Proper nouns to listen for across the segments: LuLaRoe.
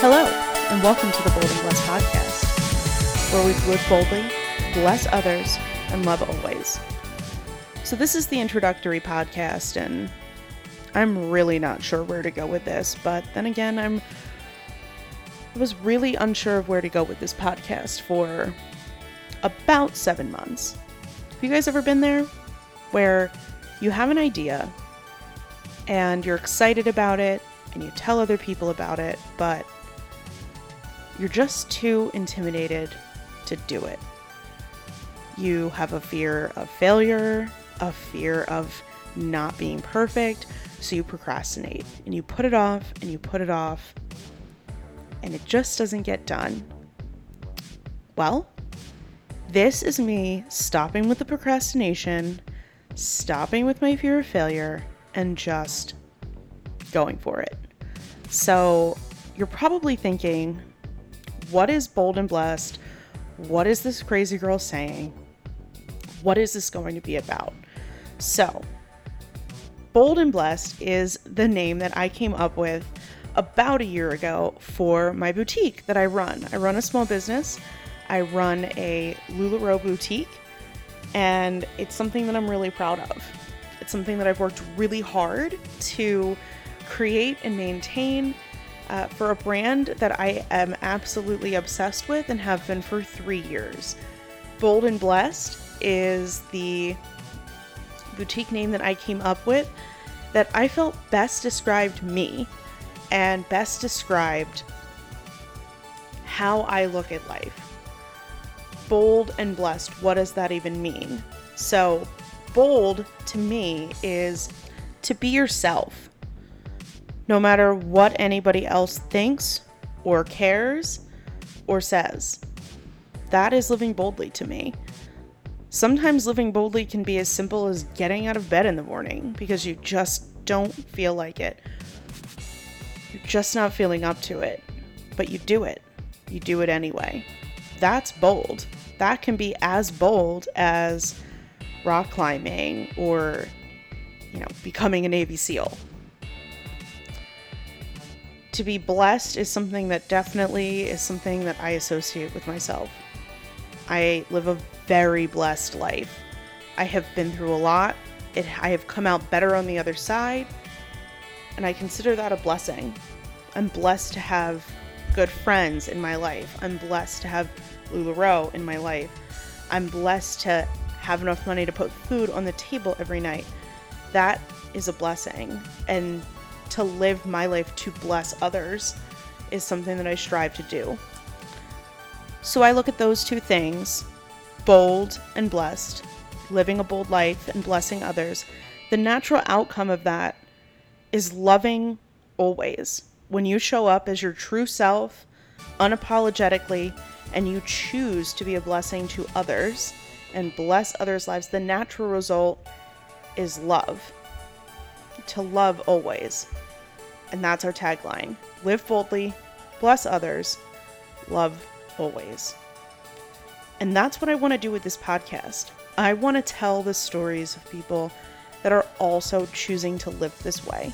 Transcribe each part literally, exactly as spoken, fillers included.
Hello, and welcome to the Bold and Blessed podcast, where we live boldly, bless others, and love always. So this is the introductory podcast, and I'm really not sure where to go with this, but then again, I'm I was really unsure of where to go with this podcast for about seven months. Have you guys ever been there? Where you have an idea, and you're excited about it, and you tell other people about it, but you're just too intimidated to do it. You have a fear of failure, a fear of not being perfect, so you procrastinate, and you put it off, and you put it off, and it just doesn't get done. Well, this is me stopping with the procrastination, stopping with my fear of failure, and just going for it. So you're probably thinking, what is Bold and Blessed? What is this crazy girl saying? What is this going to be about? So Bold and Blessed is the name that I came up with about a year ago for my boutique that I run. I run a small business. I run a LuLaRoe boutique, and it's something that I'm really proud of. It's something that I've worked really hard to create and maintain uh, for a brand that I am absolutely obsessed with and have been for three years. Bold and Blessed is the boutique name that I came up with that I felt best described me and best described how I look at life. Bold and blessed, what does that even mean? So bold to me is to be yourself. No matter what anybody else thinks or cares or says, that is living boldly to me. Sometimes living boldly can be as simple as getting out of bed in the morning because you just don't feel like it. You're just not feeling up to it, but you do it. You do it anyway. That's bold. That can be as bold as rock climbing or, you know, becoming a Navy SEAL. To be blessed is something that definitely is something that I associate with myself. I live a very blessed life. I have been through a lot. It, I have come out better on the other side, and I consider that a blessing. I'm blessed to have good friends in my life. I'm blessed to have LuLaRoe in my life. I'm blessed to have enough money to put food on the table every night. That is a blessing. And to live my life to bless others is something that I strive to do. So I look at those two things, bold and blessed, living a bold life and blessing others. The natural outcome of that is loving always. When you show up as your true self, unapologetically, and you choose to be a blessing to others and bless others' lives, the natural result is love. To love always. And that's our tagline. Live boldly, bless others, love always. And that's what I want to do with this podcast. I want to tell the stories of people that are also choosing to live this way.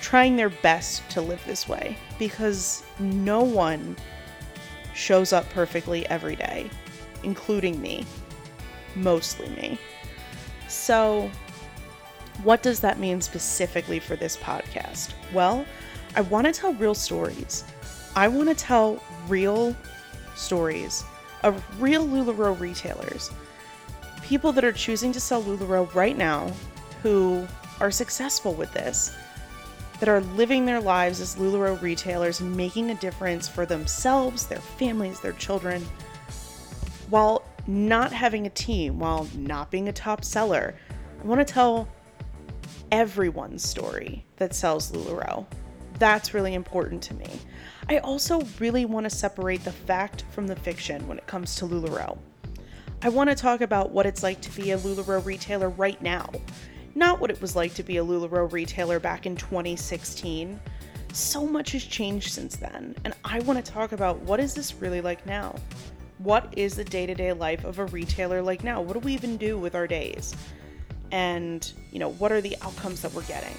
Trying their best to live this way, because no one shows up perfectly every day, including me, mostly me. So what does that mean specifically for this podcast? Well, I want to tell real stories. I want to tell real stories of real LuLaRoe retailers, people that are choosing to sell LuLaRoe right now who are successful with this, that are living their lives as LuLaRoe retailers and making a difference for themselves, their families, their children, while not having a team, while not being a top seller. I want to tell everyone's story that sells LuLaRoe. That's really important to me. I also really want to separate the fact from the fiction when it comes to LuLaRoe. I want to talk about what it's like to be a LuLaRoe retailer right now. Not what it was like to be a LuLaRoe retailer back in twenty sixteen. So much has changed since then, and I want to talk about what is this really like now? What is the day-to-day life of a retailer like now? What do we even do with our days? And, you know, what are the outcomes that we're getting?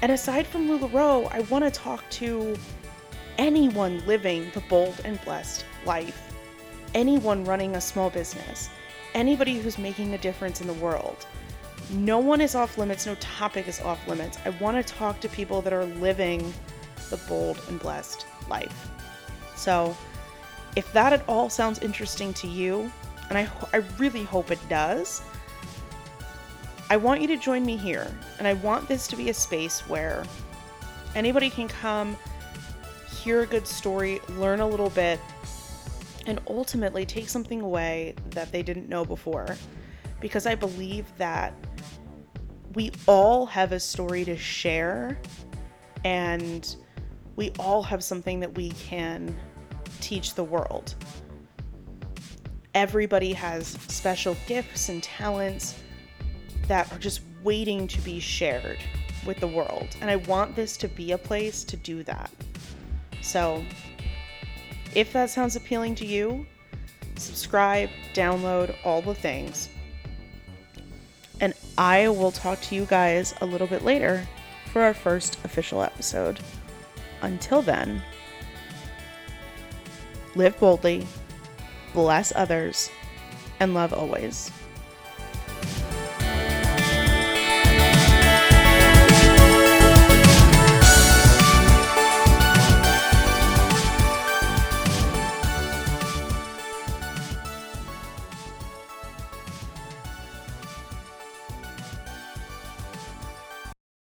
And aside from LuLaRoe, I want to talk to anyone living the bold and blessed life, anyone running a small business, anybody who's making a difference in the world. No one is off limits, no topic is off limits. I want to talk to people that are living the bold and blessed life. So if that at all sounds interesting to you, and I, I really hope it does, I want you to join me here. And I want this to be a space where anybody can come, hear a good story, learn a little bit, and ultimately take something away that they didn't know before. Because I believe that we all have a story to share, and we all have something that we can teach the world. Everybody has special gifts and talents that are just waiting to be shared with the world. And I want this to be a place to do that. So if that sounds appealing to you, subscribe, download, all the things. And I will talk to you guys a little bit later for our first official episode. Until then, live boldly, bless others, and love always.